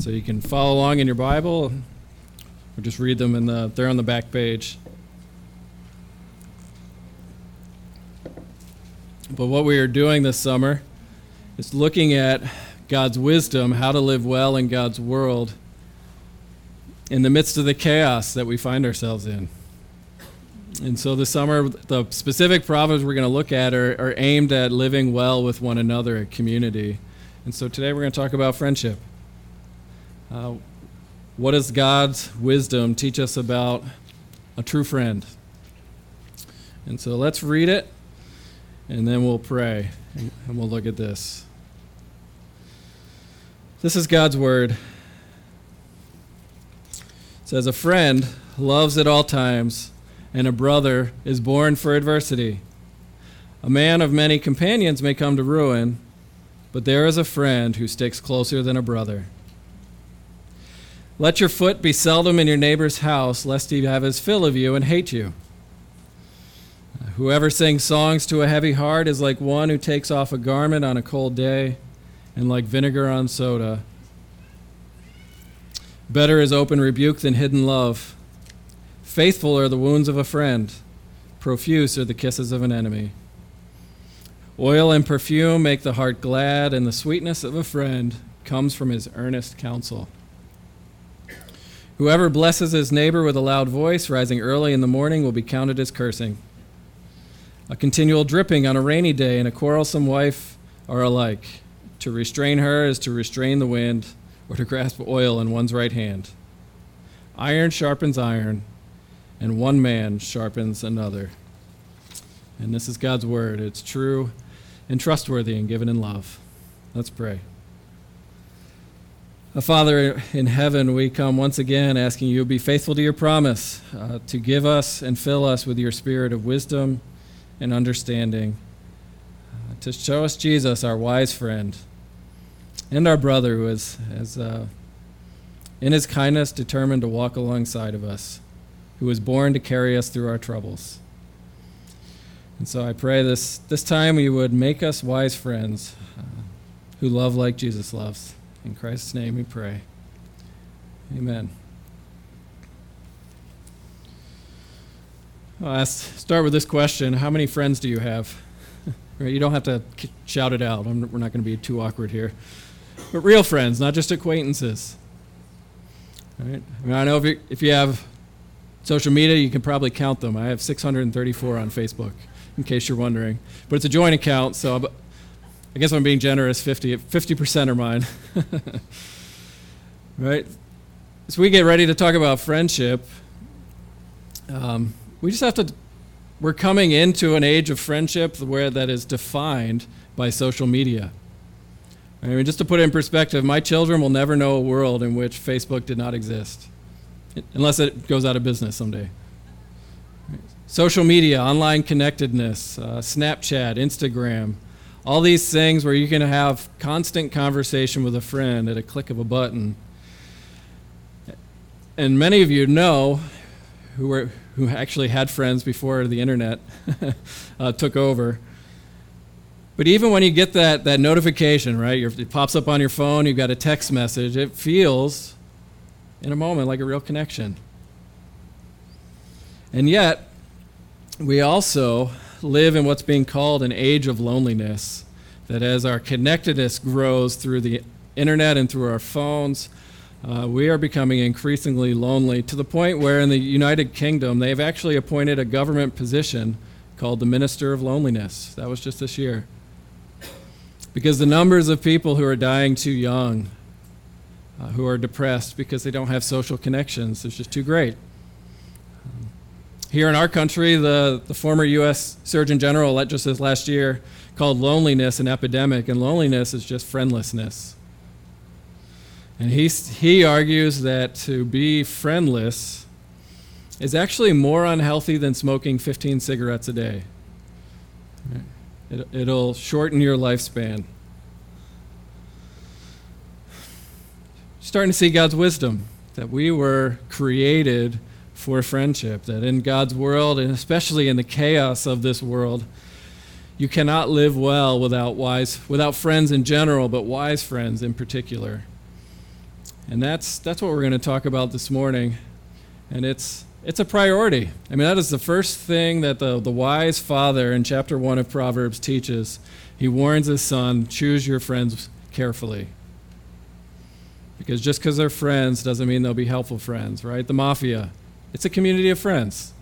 So you can follow along in your Bible, or just read them they're on the back page. But what we are doing this summer is looking at God's wisdom, how to live well in God's world in the midst of the chaos that we find ourselves in. And so this summer, the specific proverbs we're going to look at are aimed at living well with one another, a community. And so today we're going to talk about friendship. What does God's wisdom teach us about a true friend? And so let's read it, and then we'll pray, and we'll look at this. This is God's word. It says, "A friend loves at all times, and a brother is born for adversity. A man of many companions may come to ruin, but there is a friend who sticks closer than a brother. Let your foot be seldom in your neighbor's house, lest he have his fill of you and hate you. Whoever sings songs to a heavy heart is like one who takes off a garment on a cold day, and like vinegar on soda. Better is open rebuke than hidden love. Faithful are the wounds of a friend. Profuse are the kisses of an enemy. Oil and perfume make the heart glad, and the sweetness of a friend comes from his earnest counsel. Whoever blesses his neighbor with a loud voice, rising early in the morning, will be counted as cursing. A continual dripping on a rainy day and a quarrelsome wife are alike. To restrain her is to restrain the wind, or to grasp oil in one's right hand. Iron sharpens iron, and one man sharpens another." And this is God's word. It's true and trustworthy and given in love. Let's pray. Father in heaven, we come once again asking you to be faithful to your promise, to give us and fill us with your spirit of wisdom and understanding, to show us Jesus, our wise friend, and our brother who is in his kindness determined to walk alongside of us, who was born to carry us through our troubles. And so I pray this time you would make us wise friends who love like Jesus loves. In Christ's name we pray. Amen. I'll start with this question. How many friends do you have? You don't have to shout it out. We're not going to be too awkward here. But real friends, not just acquaintances. All right? I mean, I know if you have social media, you can probably count them. I have 634 on Facebook, in case you're wondering. But it's a joint account, so I guess I'm being generous. 50% are mine. Right? So we get ready to talk about friendship. We're coming into an age of friendship where that is defined by social media. I mean, just to put it in perspective, my children will never know a world in which Facebook did not exist, unless it goes out of business someday. Social media, online connectedness, Snapchat, Instagram, all these things where you can have constant conversation with a friend at a click of a button. And many of you know who actually had friends before the internet took over. But even when you get that notification, right, it pops up on your phone, you've got a text message, it feels in a moment like a real connection. And yet, we also live in what's being called an age of loneliness, that as our connectedness grows through the internet and through our phones, we are becoming increasingly lonely, to the point where in the United Kingdom they've actually appointed a government position called the Minister of Loneliness. That was just this year. Because the numbers of people who are dying too young, who are depressed because they don't have social connections, is just too great. Here in our country, the former U.S. Surgeon General just this last year called loneliness an epidemic, and loneliness is just friendlessness. And he argues that to be friendless is actually more unhealthy than smoking 15 cigarettes a day. It'll shorten your lifespan. Starting to see God's wisdom, that we were created for friendship, that in God's world, and especially in the chaos of this world, you cannot live well without friends in general, but wise friends in particular. And that's what we're going to talk about this morning. And it's a priority. I mean, that is the first thing that the wise father in chapter 1 of Proverbs teaches. He warns his son, choose your friends carefully. Because just because they're friends doesn't mean they'll be helpful friends, right? The mafia, it's a community of friends.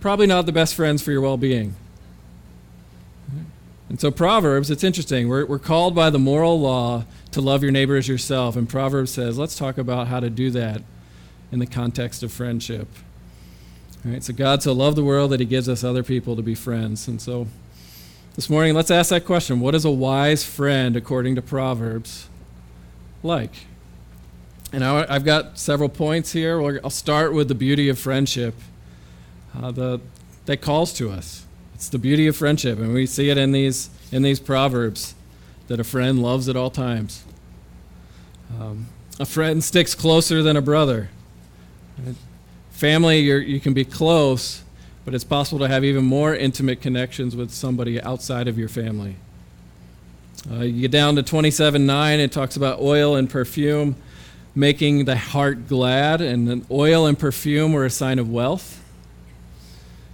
Probably not the best friends for your well-being. And so Proverbs, it's interesting. We're called by the moral law to love your neighbor as yourself. And Proverbs says, let's talk about how to do that in the context of friendship. All right, so God so loved the world that he gives us other people to be friends. And so this morning, let's ask that question. What is a wise friend, according to Proverbs, like? And I've got several points here. I'll start with the beauty of friendship that calls to us. It's the beauty of friendship, and we see it in these Proverbs that a friend loves at all times. A friend sticks closer than a brother. Family, you can be close, but it's possible to have even more intimate connections with somebody outside of your family. You get down to 27:9, it talks about oil and perfume making the heart glad, and oil and perfume were a sign of wealth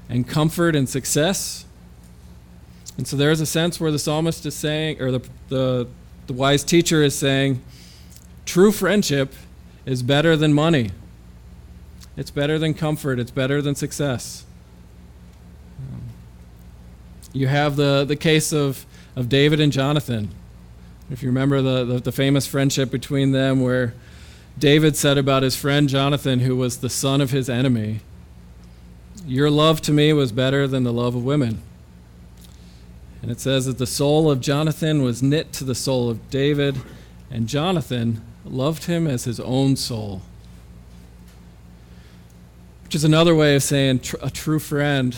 and comfort and success. And so there is a sense where the psalmist is saying, or the wise teacher is saying, true friendship is better than money. It's better than comfort. It's better than success. You have the case of David and Jonathan. If you remember the famous friendship between them where David said about his friend Jonathan, who was the son of his enemy, your love to me was better than the love of women. And it says that the soul of Jonathan was knit to the soul of David, and Jonathan loved him as his own soul. Which is another way of saying a true friend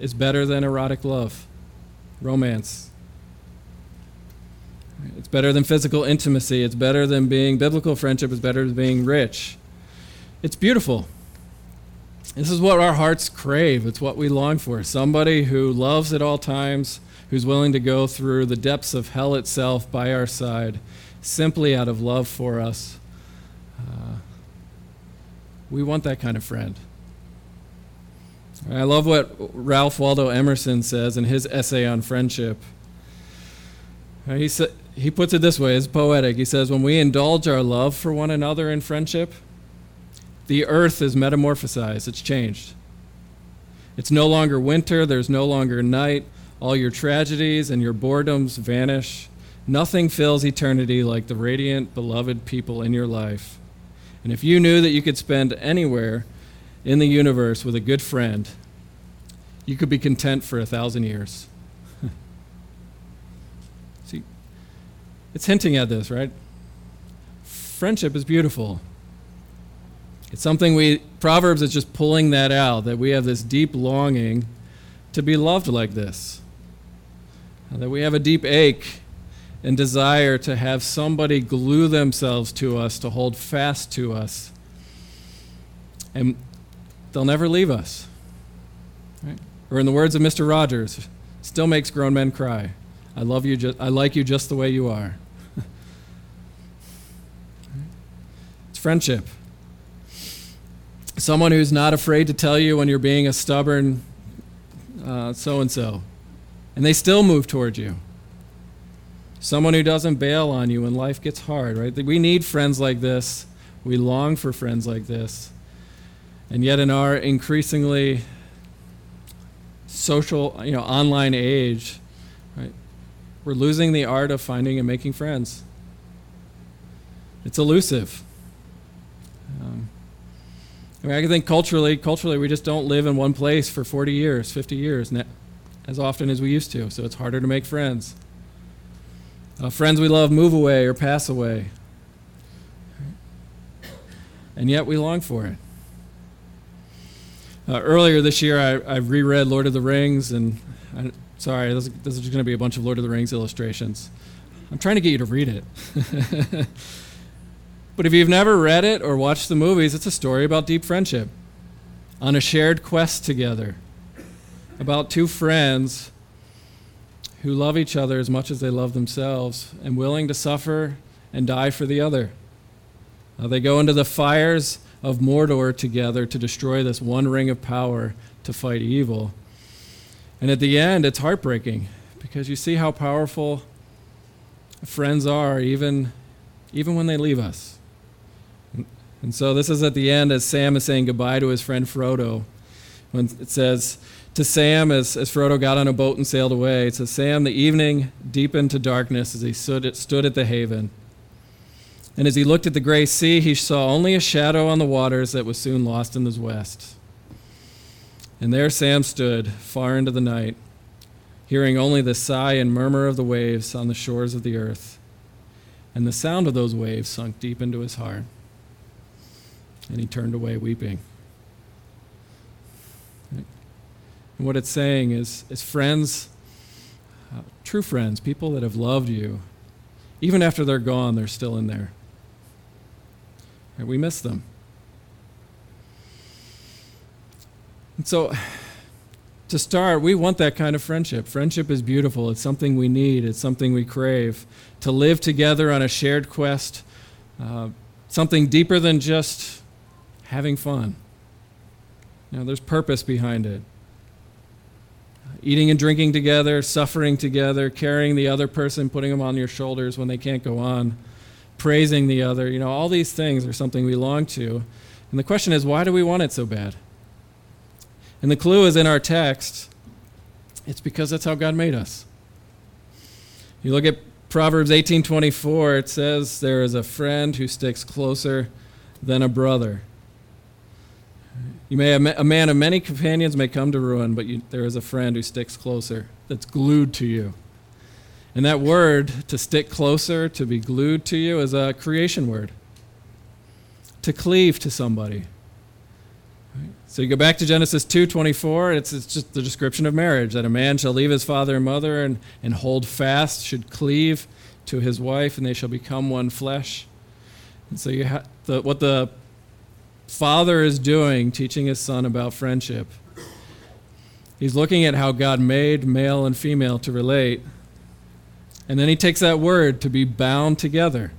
is better than erotic love, romance. It's better than physical intimacy. It's better than being biblical friendship. It's better than being rich. It's beautiful. This is what our hearts crave. It's what we long for. Somebody who loves at all times, who's willing to go through the depths of hell itself by our side, simply out of love for us. We want that kind of friend. I love what Ralph Waldo Emerson says in his essay on friendship. He puts it this way. It's poetic. He says, when we indulge our love for one another in friendship, the earth is metamorphosized. It's changed. It's no longer winter. There's no longer night. All your tragedies and your boredoms vanish. Nothing fills eternity like the radiant, beloved people in your life. And if you knew that you could spend anywhere in the universe with a good friend, you could be content for 1,000 years. See, it's hinting at this, right? Friendship is beautiful. It's something Proverbs is just pulling that out, that we have this deep longing to be loved like this. That we have a deep ache and desire to have somebody glue themselves to us, to hold fast to us. And they'll never leave us. Right? Or in the words of Mr. Rogers, still makes grown men cry. I love you, I like you just the way you are. It's friendship. Someone who's not afraid to tell you when you're being a stubborn so-and-so, and they still move toward you. Someone who doesn't bail on you when life gets hard, right? We need friends like this. We long for friends like this. And yet in our increasingly social, online age, right, we're losing the art of finding and making friends. It's elusive. I can think culturally, we just don't live in one place for 40 years, 50 years, as often as we used to, so it's harder to make friends. Friends we love move away or pass away, and yet we long for it. Earlier this year, I reread Lord of the Rings, and this is going to be a bunch of Lord of the Rings illustrations. I'm trying to get you to read it. But if you've never read it or watched the movies, it's a story about deep friendship on a shared quest together, about two friends who love each other as much as they love themselves and willing to suffer and die for the other. They go into the fires of Mordor together to destroy this one ring of power to fight evil. And at the end, it's heartbreaking because you see how powerful friends are even when they leave us. And so this is at the end as Sam is saying goodbye to his friend Frodo. When it says to Sam, as Frodo got on a boat and sailed away, it says, Sam, the evening deepened to darkness as he stood at the haven. And as he looked at the gray sea, he saw only a shadow on the waters that was soon lost in the west. And there Sam stood, far into the night, hearing only the sigh and murmur of the waves on the shores of the earth. And the sound of those waves sunk deep into his heart. And he turned away weeping. And what it's saying is friends, true friends, people that have loved you, even after they're gone, they're still in there. And we miss them. And so, to start, we want that kind of friendship. Friendship is beautiful. It's something we need. It's something we crave. To live together on a shared quest, something deeper than just having fun. You know, there's purpose behind it. Eating and drinking together, suffering together, carrying the other person, putting them on your shoulders when they can't go on, praising the other. You know, all these things are something we long to. And the question is, why do we want it so bad? And the clue is in our text. It's because that's how God made us. You look at Proverbs 18:24, it says, there is a friend who sticks closer than a brother. You may have a man of many companions may come to ruin, but there is a friend who sticks closer, that's glued to you. And that word, to stick closer, to be glued to you, is a creation word. To cleave to somebody. So you go back to Genesis 2:24, it's just the description of marriage, that a man shall leave his father and mother and hold fast, should cleave to his wife, and they shall become one flesh. And so you what the father is doing, teaching his son about friendship, he's looking at how God made male and female to relate, and then he takes that word, to be bound together,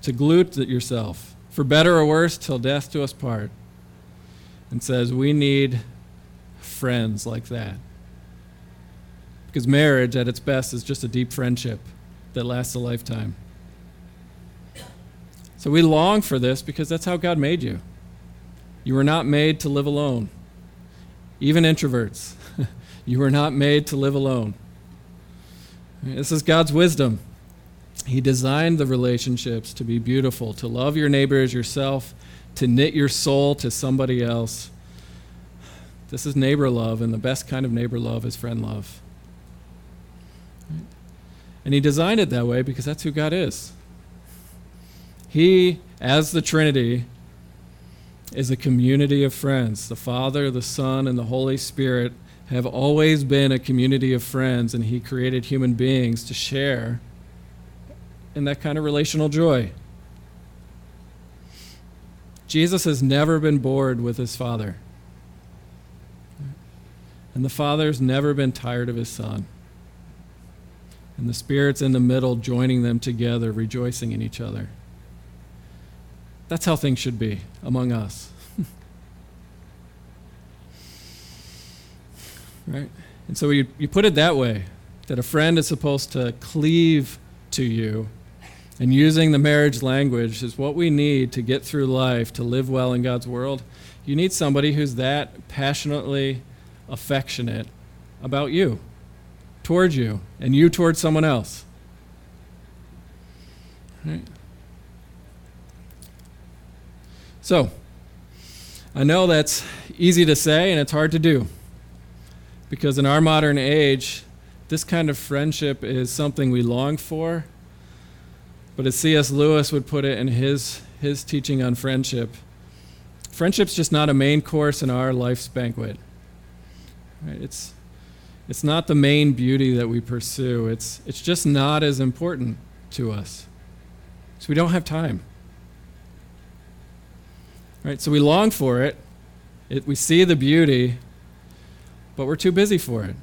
to glue to yourself, for better or worse, till death do us part. And says, we need friends like that. Because marriage, at its best, is just a deep friendship that lasts a lifetime. So we long for this because that's how God made you. You were not made to live alone. Even introverts, you were not made to live alone. This is God's wisdom. He designed the relationships to be beautiful, to love your neighbor as yourself, to knit your soul to somebody else. This is neighbor love, and the best kind of neighbor love is friend love. And he designed it that way because that's who God is. He, as the Trinity, is a community of friends. The Father, the Son, and the Holy Spirit have always been a community of friends, and he created human beings to share in that kind of relational joy. Jesus has never been bored with his Father. And the Father's never been tired of his Son. And the Spirit's in the middle, joining them together, rejoicing in each other. That's how things should be among us. Right? And so you put it that way, that a friend is supposed to cleave to you. And using the marriage language is what we need to get through life, to live well in God's world. You need somebody who's that passionately affectionate about you, towards you, and you towards someone else. Right. So, I know that's easy to say and it's hard to do, because in our modern age, this kind of friendship is something we long for. But as C.S. Lewis would put it in his teaching on friendship, friendship's just not a main course in our life's banquet. Right? It's not the main beauty that we pursue. It's just not as important to us. So we don't have time. Right? So we long for it. We see the beauty, but we're too busy for it.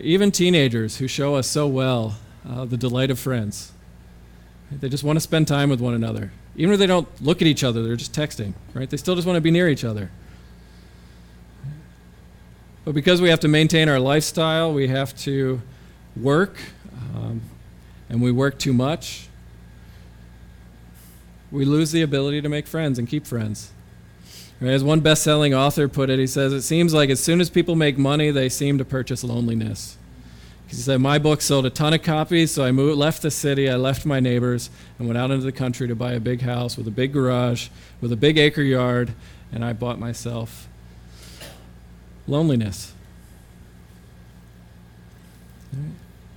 Even teenagers who show us so well the delight of friends. They just want to spend time with one another. Even if they don't look at each other, they're just texting, right? They still just want to be near each other. But because we have to maintain our lifestyle, we have to work, and we work too much, we lose the ability to make friends and keep friends. Right? As one best-selling author put it, he says, it seems like as soon as people make money, they seem to purchase loneliness. He said, my book sold a ton of copies, so I left the city, I left my neighbors, and went out into the country to buy a big house with a big garage, with a big acre yard, and I bought myself loneliness.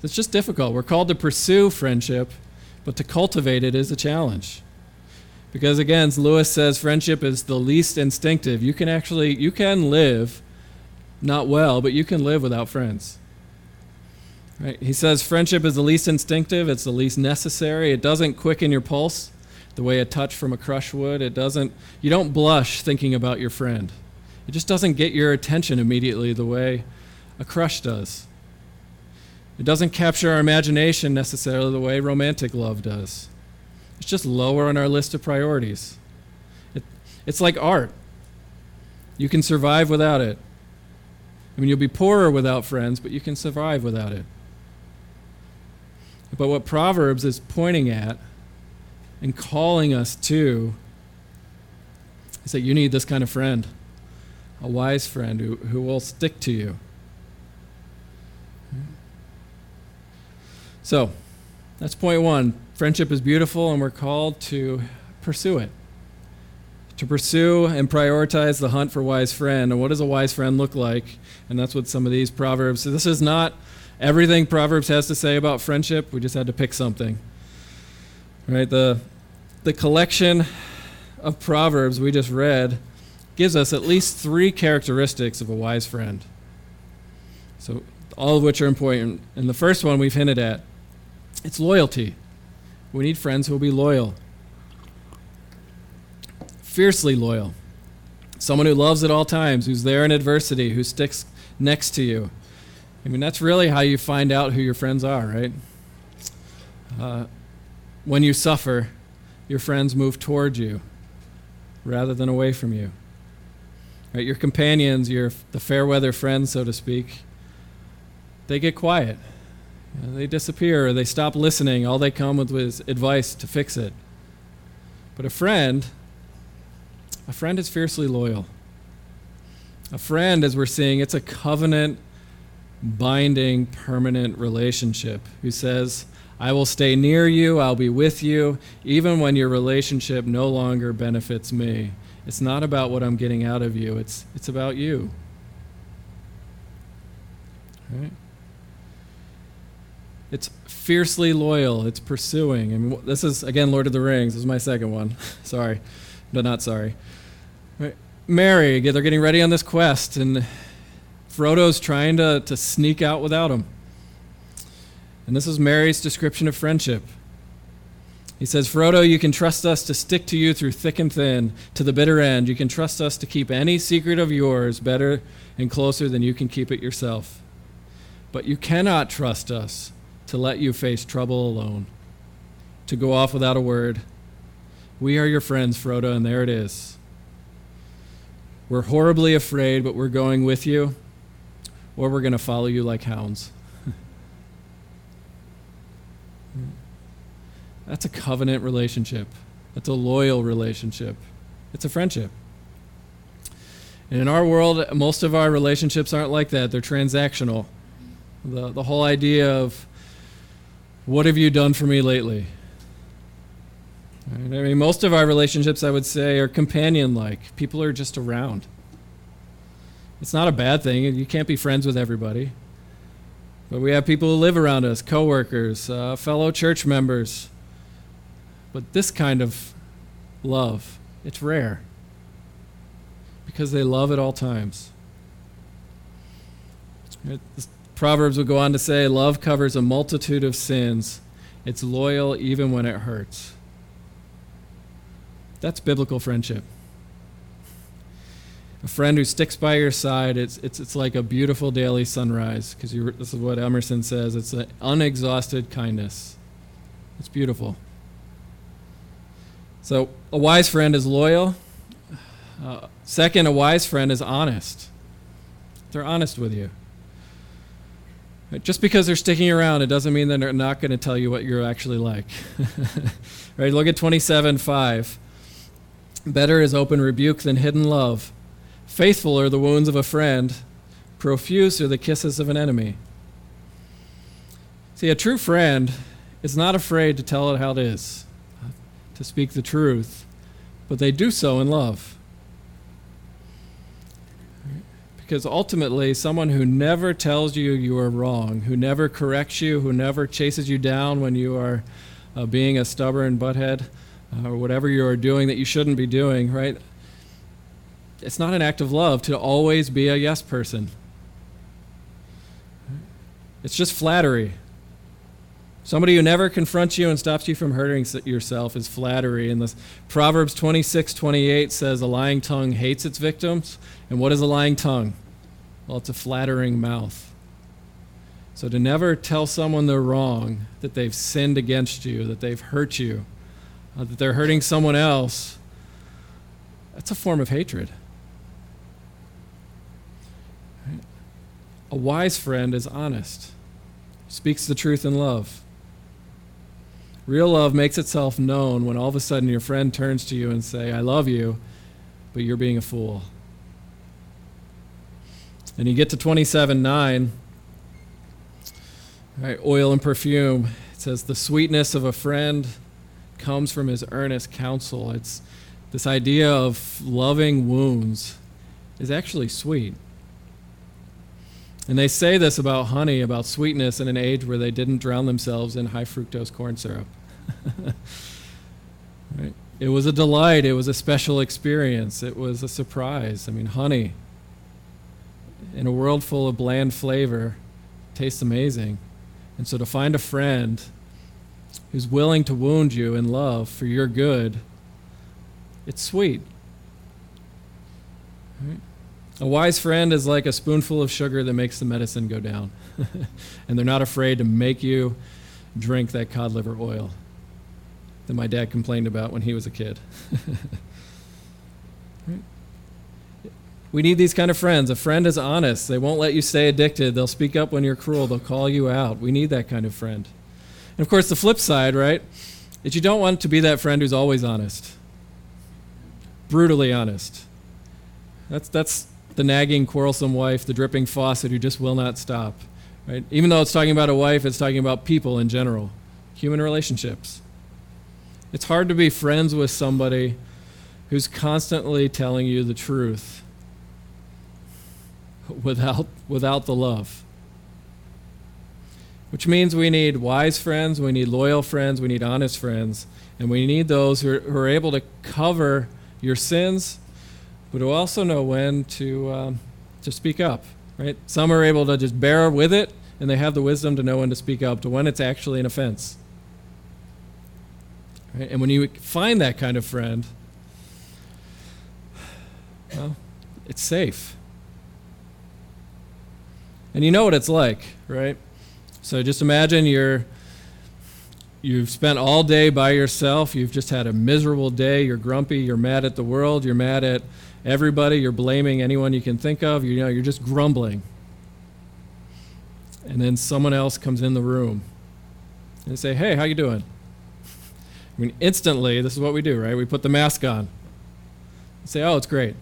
It's just difficult. We're called to pursue friendship, but to cultivate it is a challenge. Because again, Lewis says friendship is the least instinctive. You can live, not well, but you can live without friends. Right. He says friendship is the least instinctive, it's the least necessary, it doesn't quicken your pulse the way a touch from a crush would, you don't blush thinking about your friend. It just doesn't get your attention immediately the way a crush does. It doesn't capture our imagination necessarily the way romantic love does. It's just lower on our list of priorities. It's like art. You can survive without it. I mean, you'll be poorer without friends, but you can survive without it. But what Proverbs is pointing at and calling us to is that you need this kind of friend, a wise friend who will stick to you. So, that's point one. Friendship is beautiful, and we're called to pursue it, to pursue and prioritize the hunt for wise friend. And what does a wise friend look like? And that's what some of these Proverbs, so this is not everything Proverbs has to say about friendship. We just had to pick something. Right? The collection of Proverbs we just read gives us at least three characteristics of a wise friend. So all of which are important. And the first one we've hinted at, it's loyalty. We need friends who will be loyal. Fiercely loyal. Someone who loves at all times, who's there in adversity, who sticks next to you. I mean, that's really how you find out who your friends are, right? When you suffer, your friends move toward you rather than away from you. Right? Your companions, the fair weather friends, so to speak, they get quiet. You know, they disappear or they stop listening. All they come with is advice to fix it. But a friend is fiercely loyal. A friend, as we're seeing, it's a covenant binding permanent relationship who says, I will stay near you, I'll be with you, even when your relationship no longer benefits me. It's not about what I'm getting out of you, it's about you. Right? It's fiercely loyal, it's pursuing. I mean, this is, again, Lord of the Rings, this is my second one, sorry, but not sorry. Right? Mary, they're getting ready on this quest, and Frodo's trying to sneak out without him. And this is Mary's description of friendship. He says, Frodo, you can trust us to stick to you through thick and thin, to the bitter end. You can trust us to keep any secret of yours better and closer than you can keep it yourself. But you cannot trust us to let you face trouble alone, to go off without a word. We are your friends, Frodo, and there it is. We're horribly afraid, but we're going with you. Or we're going to follow you like hounds. That's a covenant relationship. That's a loyal relationship. It's a friendship. And in our world, most of our relationships aren't like that. They're transactional. The whole idea of, what have you done for me lately? Right? I mean, most of our relationships, I would say, are companion-like. People are just around. It's not a bad thing. You can't be friends with everybody. But we have people who live around us, coworkers, fellow church members. But this kind of love, it's rare. Because they love at all times. Proverbs would go on to say, love covers a multitude of sins. It's loyal even when it hurts. That's biblical friendship. a friend who sticks by your side. It's like a beautiful daily sunrise, because this is what Emerson says. It's an unexhausted kindness. It's beautiful. So a wise friend is loyal. Second, a wise friend is honest. They're honest with you. Just because they're sticking around, it doesn't mean that they're not going to tell you what you're actually like. Right? Look at 27:5. Better is open rebuke than hidden love. Faithful are the wounds of a friend. Profuse are the kisses of an enemy. See, a true friend is not afraid to tell it how it is, to speak the truth, but they do so in love. Because ultimately, someone who never tells you you are wrong, who never corrects you, who never chases you down when you are being a stubborn butthead, or whatever you are doing that you shouldn't be doing, right? It's not an act of love to always be a yes person. It's just flattery. Somebody who never confronts you and stops you from hurting yourself is flattery. And this Proverbs 26:28 says, a lying tongue hates its victims. And what is a lying tongue? Well, it's a flattering mouth. So to never tell someone they're wrong, that they've sinned against you, that they've hurt you, that they're hurting someone else, that's a form of hatred. Right? A wise friend is honest, speaks the truth in love. Real love makes itself known when all of a sudden your friend turns to you and say, I love you, but you're being a fool. And you get to 27:9, right, oil and perfume. It says, the sweetness of a friend comes from his earnest counsel. It's this idea of loving wounds is actually sweet. And they say this about honey, about sweetness, in an age where they didn't drown themselves in high fructose corn syrup. Right? It was a delight. It was a special experience. It was a surprise. I mean, honey, in a world full of bland flavor, tastes amazing. And so to find a friend who's willing to wound you in love for your good, it's sweet. Right? A wise friend is like a spoonful of sugar that makes the medicine go down. And they're not afraid to make you drink that cod liver oil that my dad complained about when he was a kid. Right? We need these kind of friends. A friend is honest. They won't let you stay addicted. They'll speak up when you're cruel. They'll call you out. We need that kind of friend. And of course, the flip side, right, is you don't want to be that friend who's always honest, brutally honest. That's the nagging, quarrelsome wife, the dripping faucet who just will not stop, right? Even though it's talking about a wife, it's talking about people in general, human relationships. It's hard to be friends with somebody who's constantly telling you the truth without the love. Which means we need wise friends, we need loyal friends, we need honest friends, and we need those who are able to cover your sins, but who also know when to speak up, right? Some are able to just bear with it, and they have the wisdom to know when to speak up, to when it's actually an offense. Right? And when you find that kind of friend, well, it's safe. And you know what it's like, right? So just imagine you've spent all day by yourself, you've just had a miserable day, you're grumpy, you're mad at the world, you're mad at everybody, you're blaming anyone you can think of, you know, you're just grumbling. And then someone else comes in the room and they say, hey, how you doing? I mean, instantly, this is what we do, right? We put the mask on and say, oh, it's great.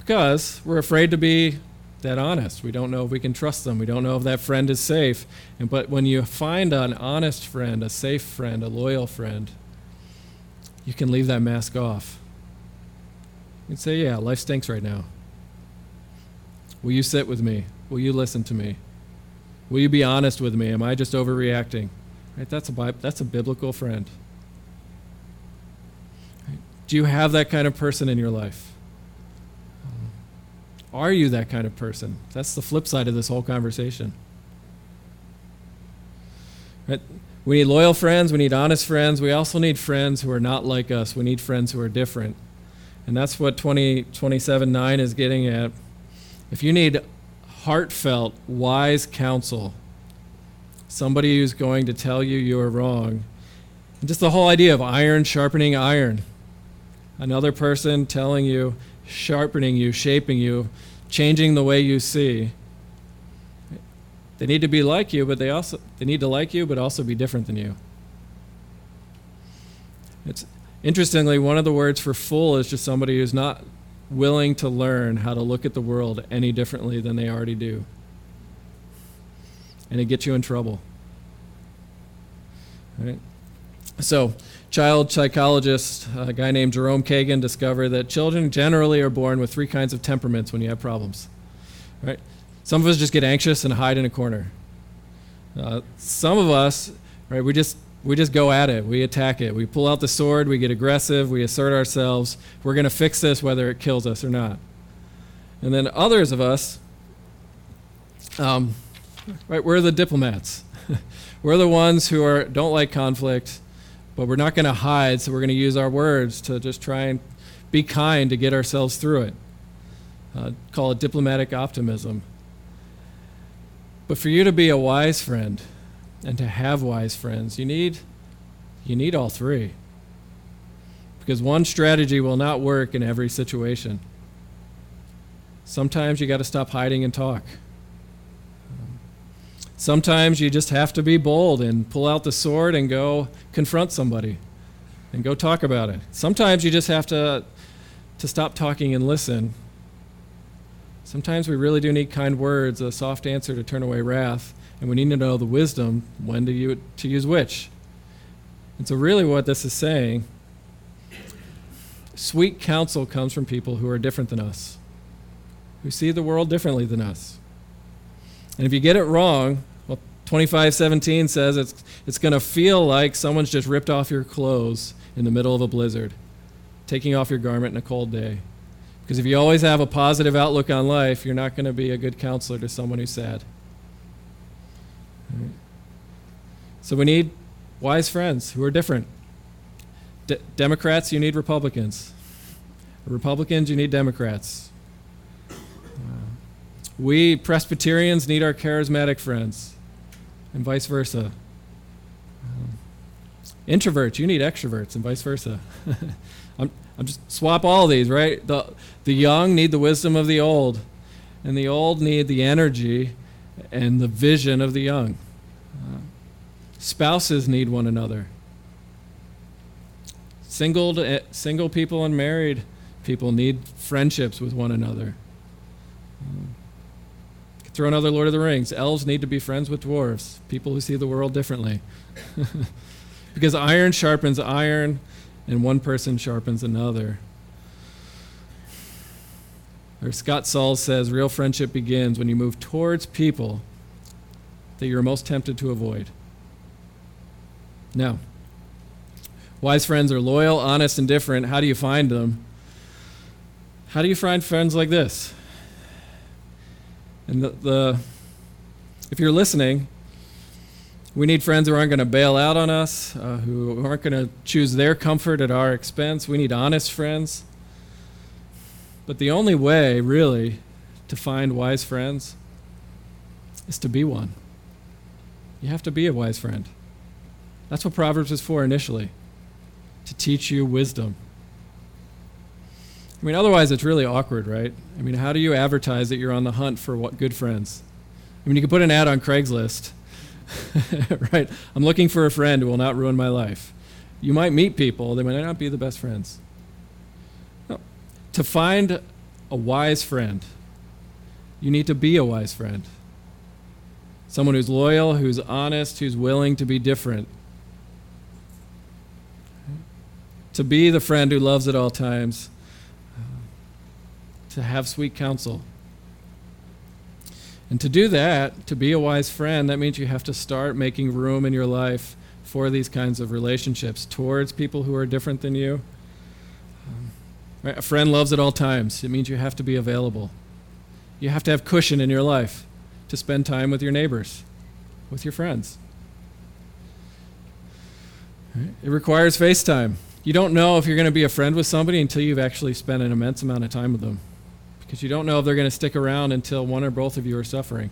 Because we're afraid to be that honest. We don't know if we can trust them. We don't know if that friend is safe. But when you find an honest friend, a safe friend, a loyal friend, you can leave that mask off. You can say, yeah, life stinks right now. Will you sit with me? Will you listen to me? Will you be honest with me? Am I just overreacting? Right? That's a biblical friend. Right? Do you have that kind of person in your life? Are you that kind of person? That's the flip side of this whole conversation. Right? We need loyal friends. We need honest friends. We also need friends who are not like us. We need friends who are different. And that's what 27:9 is getting at. If you need heartfelt, wise counsel, somebody who's going to tell you you are wrong, and just the whole idea of iron sharpening iron, another person telling you, sharpening you, shaping you, changing the way you see. They need to be like you, but they need to like you, but also be different than you. It's interestingly, one of the words for fool is just somebody who's not willing to learn how to look at the world any differently than they already do. And it gets you in trouble. All right? So, child psychologist, a guy named Jerome Kagan, discovered that children generally are born with three kinds of temperaments when you have problems. All right? Some of us just get anxious and hide in a corner. Some of us, right, we just go at it. We attack it. We pull out the sword. We get aggressive. We assert ourselves. We're going to fix this whether it kills us or not. And then others of us, right, we're the diplomats. We're the ones who don't like conflict, but we're not going to hide, so we're going to use our words to just try and be kind to get ourselves through it. Call it diplomatic optimism. But for you to be a wise friend and to have wise friends, you need all three. Because one strategy will not work in every situation. Sometimes you got to stop hiding and talk. Sometimes you just have to be bold and pull out the sword and go confront somebody and go talk about it. Sometimes you just have to stop talking and listen. Sometimes we really do need kind words, a soft answer to turn away wrath, and we need to know the wisdom when to use which. And so really what this is saying, sweet counsel comes from people who are different than us, who see the world differently than us. And if you get it wrong, well, 25:17 says it's going to feel like someone's just ripped off your clothes in the middle of a blizzard, taking off your garment in a cold day. Because if you always have a positive outlook on life, you're not going to be a good counselor to someone who's sad. Right. So we need wise friends who are different. Democrats, you need Republicans. Republicans, you need Democrats. We Presbyterians need our charismatic friends, and vice versa. Introverts, you need extroverts, and vice versa. I'm just swap all these, right? The young need the wisdom of the old, and the old need the energy and the vision of the young. Spouses need one another. Single people and married people need friendships with one another. Throw another Lord of the Rings. Elves need to be friends with dwarves, people who see the world differently. Because iron sharpens iron, and one person sharpens another. Or Scott Sauls says, real friendship begins when you move towards people that you're most tempted to avoid. Now, wise friends are loyal, honest, and different. How do you find them? How do you find friends like this? And if you're listening, we need friends who aren't going to bail out on us, who aren't going to choose their comfort at our expense. We need honest friends. But the only way, really, to find wise friends is to be one. You have to be a wise friend. That's what Proverbs is for initially, to teach you wisdom. I mean, otherwise it's really awkward, right? I mean, how do you advertise that you're on the hunt for good friends? I mean, you can put an ad on Craigslist. Right? I'm looking for a friend who will not ruin my life. You might meet people, they might not be the best friends. No. To find a wise friend, you need to be a wise friend. Someone who's loyal, who's honest, who's willing to be different. To be the friend who loves at all times. To have sweet counsel. And to do that, to be a wise friend, that means you have to start making room in your life for these kinds of relationships towards people who are different than you. Right? A friend loves at all times. It means you have to be available. You have to have cushion in your life to spend time with your neighbors, with your friends. Right? It requires FaceTime. You don't know if you're going to be a friend with somebody until you've actually spent an immense amount of time with them, because you don't know if they're going to stick around until one or both of you are suffering.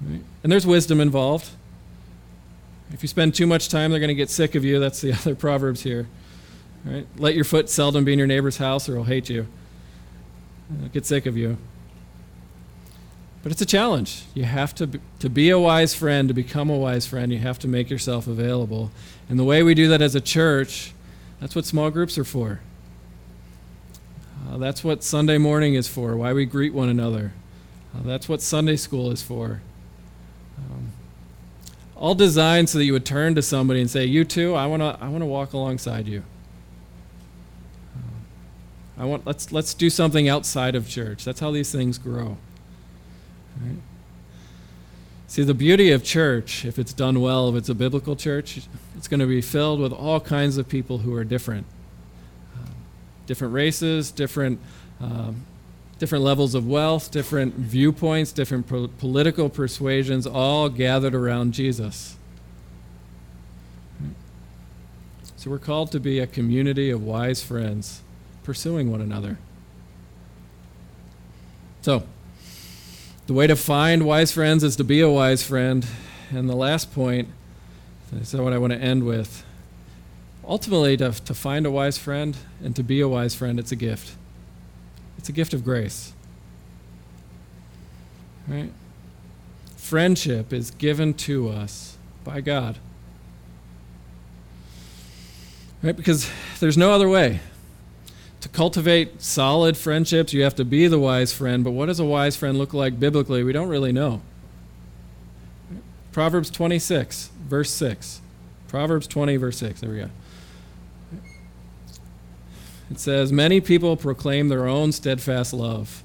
Right? And there's wisdom involved. If you spend too much time, they're going to get sick of you. That's the other Proverbs here. Right? Let your foot seldom be in your neighbor's house, or he'll hate you. He'll get sick of you. But it's a challenge. You have to be a wise friend, to become a wise friend, you have to make yourself available. And the way we do that as a church, that's what small groups are for. That's what Sunday morning is for, why we greet one another. That's what Sunday school is for. All designed so that you would turn to somebody and say, you too, I want to walk alongside you. Let's do something outside of church. That's how these things grow. Right? See, the beauty of church, if it's done well, if it's a biblical church, it's going to be filled with all kinds of people who are different. Different races, different levels of wealth, different viewpoints, different political persuasions, all gathered around Jesus. So we're called to be a community of wise friends, pursuing one another. So, the way to find wise friends is to be a wise friend. And the last point, this is what I want to end with. Ultimately, to find a wise friend and to be a wise friend, it's a gift. It's a gift of grace. Right? Friendship is given to us by God. Right? Because there's no other way. To cultivate solid friendships, you have to be the wise friend. But what does a wise friend look like biblically? We don't really know. Proverbs 26, verse 6. Proverbs 20, verse 6. There we go. It says, many people proclaim their own steadfast love,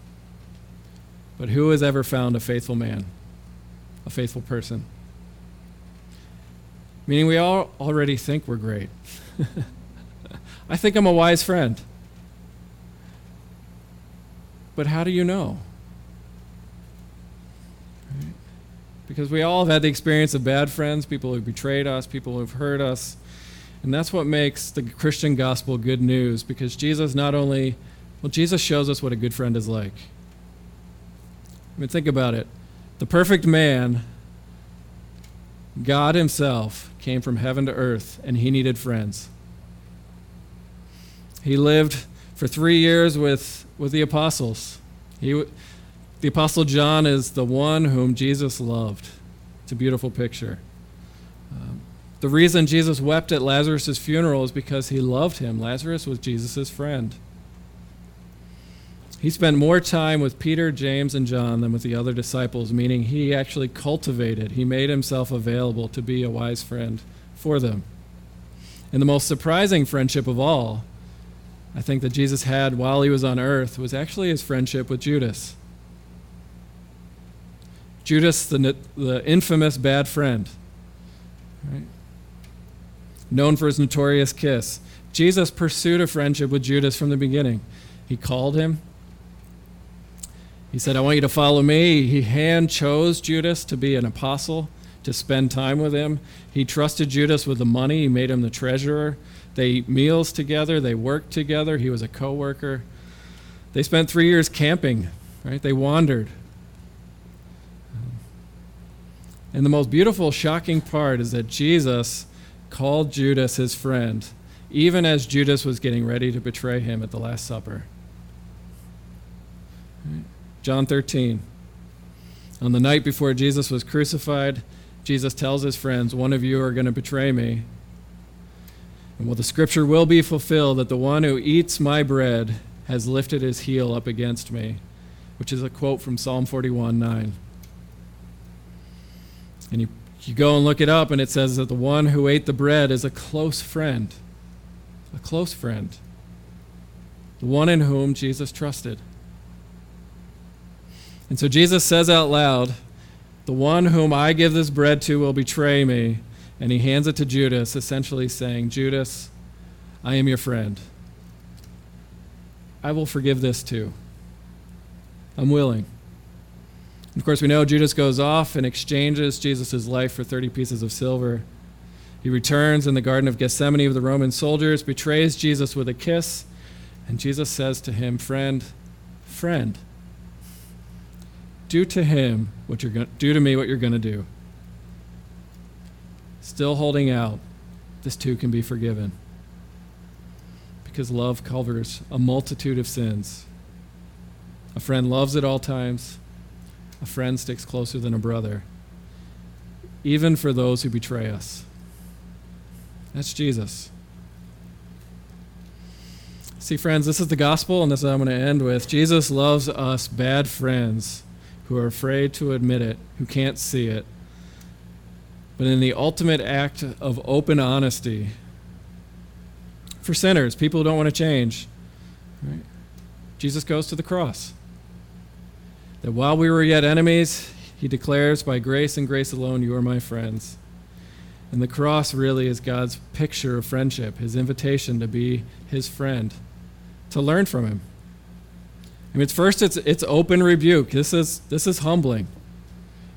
but who has ever found a faithful man, a faithful person? Meaning we all already think we're great. I think I'm a wise friend. But how do you know? Right? Because we all have had the experience of bad friends, people who betrayed us, people who've hurt us. And that's what makes the Christian gospel good news, because Jesus shows us what a good friend is like. I mean, think about it. The perfect man, God himself, came from heaven to earth, and he needed friends. He lived for 3 years with the apostles. The Apostle John is the one whom Jesus loved. It's a beautiful picture. The reason Jesus wept at Lazarus' funeral is because he loved him. Lazarus was Jesus' friend. He spent more time with Peter, James, and John than with the other disciples, meaning he actually cultivated, he made himself available to be a wise friend for them. And the most surprising friendship of all, I think, that Jesus had while he was on earth was actually his friendship with Judas. Judas, the infamous bad friend. Right? Known for his notorious kiss. Jesus pursued a friendship with Judas from the beginning. He called him. He said, I want you to follow me. He hand-chose Judas to be an apostle, to spend time with him. He trusted Judas with the money. He made him the treasurer. They eat meals together. They worked together. He was a co-worker. They spent 3 years camping, right? They wandered. And the most beautiful, shocking part is that Jesus called Judas his friend, even as Judas was getting ready to betray him at the Last Supper. John 13. On the night before Jesus was crucified, Jesus tells his friends, one of you are going to betray me. And well, the scripture will be fulfilled that the one who eats my bread has lifted his heel up against me, which is a quote from Psalm 41:9. And you go and look it up, and it says that the one who ate the bread is a close friend. A close friend. The one in whom Jesus trusted. And so Jesus says out loud, the one whom I give this bread to will betray me. And he hands it to Judas, essentially saying, Judas, I am your friend. I will forgive this too. I'm willing. Of course, we know Judas goes off and exchanges Jesus' life for 30 pieces of silver. He returns in the Garden of Gethsemane with the Roman soldiers, betrays Jesus with a kiss, and Jesus says to him, Friend, do to him what you're going to do to me, what you're going to do. Still holding out, this too can be forgiven, because love covers a multitude of sins. A friend loves at all times. A friend sticks closer than a brother, even for those who betray us. That's Jesus. See, friends, this is the gospel, and this is what I'm going to end with. Jesus loves us bad friends who are afraid to admit it, who can't see it. But in the ultimate act of open honesty, for sinners, people who don't want to change, right? Jesus goes to the cross. That while we were yet enemies, he declares, by grace and grace alone, you are my friends. And the cross really is God's picture of friendship, his invitation to be his friend, to learn from him. I mean, it's open rebuke. This is humbling.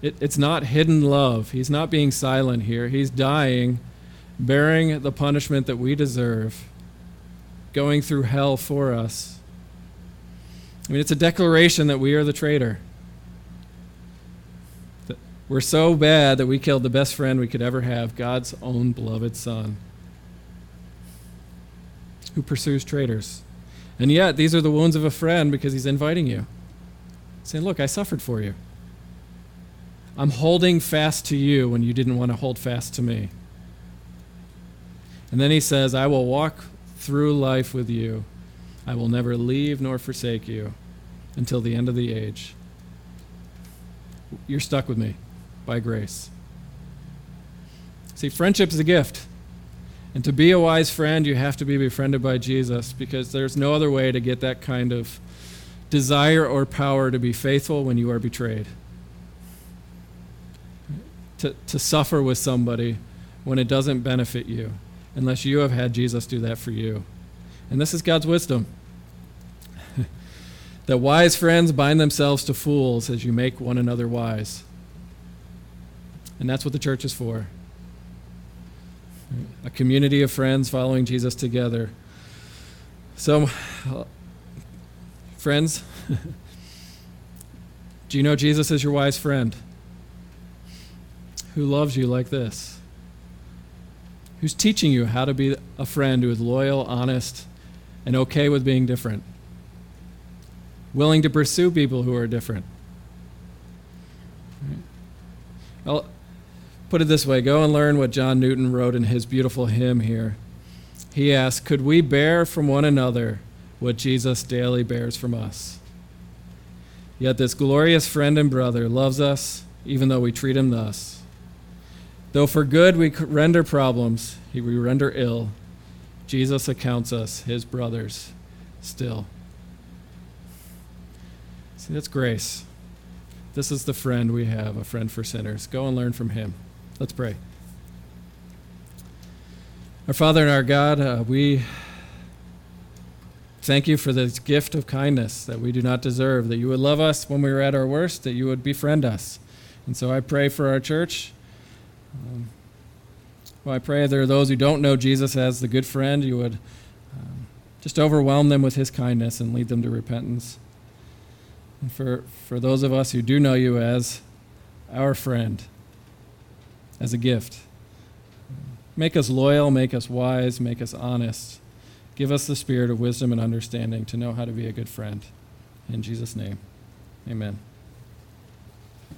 It's not hidden love. He's not being silent here. He's dying, bearing the punishment that we deserve, going through hell for us. I mean, it's a declaration that we are the traitor. We're so bad that we killed the best friend we could ever have, God's own beloved Son, who pursues traitors. And yet, these are the wounds of a friend, because he's inviting you, saying, look, I suffered for you. I'm holding fast to you when you didn't want to hold fast to me. And then he says, I will walk through life with you. I will never leave nor forsake you until the end of the age. You're stuck with me. By grace. See, friendship is a gift. And to be a wise friend, you have to be befriended by Jesus, because there's no other way to get that kind of desire or power to be faithful when you are betrayed. To suffer with somebody when it doesn't benefit you, unless you have had Jesus do that for you. And this is God's wisdom. That wise friends bind themselves to fools as you make one another wise. And that's what the church is for. A community of friends following Jesus together. So, friends, do you know Jesus is your wise friend? Who loves you like this? Who's teaching you how to be a friend who is loyal, honest, and okay with being different? Willing to pursue people who are different? Well, put it this way, go and learn what John Newton wrote in his beautiful hymn here. He asked, could we bear from one another what Jesus daily bears from us? Yet this glorious friend and brother loves us even though we treat him thus. Though for good we render problems, we render ill, Jesus accounts us his brothers still. See, that's grace. This is the friend we have, a friend for sinners. Go and learn from him. Let's pray. Our Father and our God, we thank you for this gift of kindness that we do not deserve, that you would love us when we were at our worst, that you would befriend us. And so I pray for our church. I pray there are those who don't know Jesus as the good friend, you would just overwhelm them with his kindness and lead them to repentance. And for those of us who do know you as our friend, as a gift, make us loyal, make us wise, make us honest. Give us the spirit of wisdom and understanding to know how to be a good friend. In Jesus' name, amen.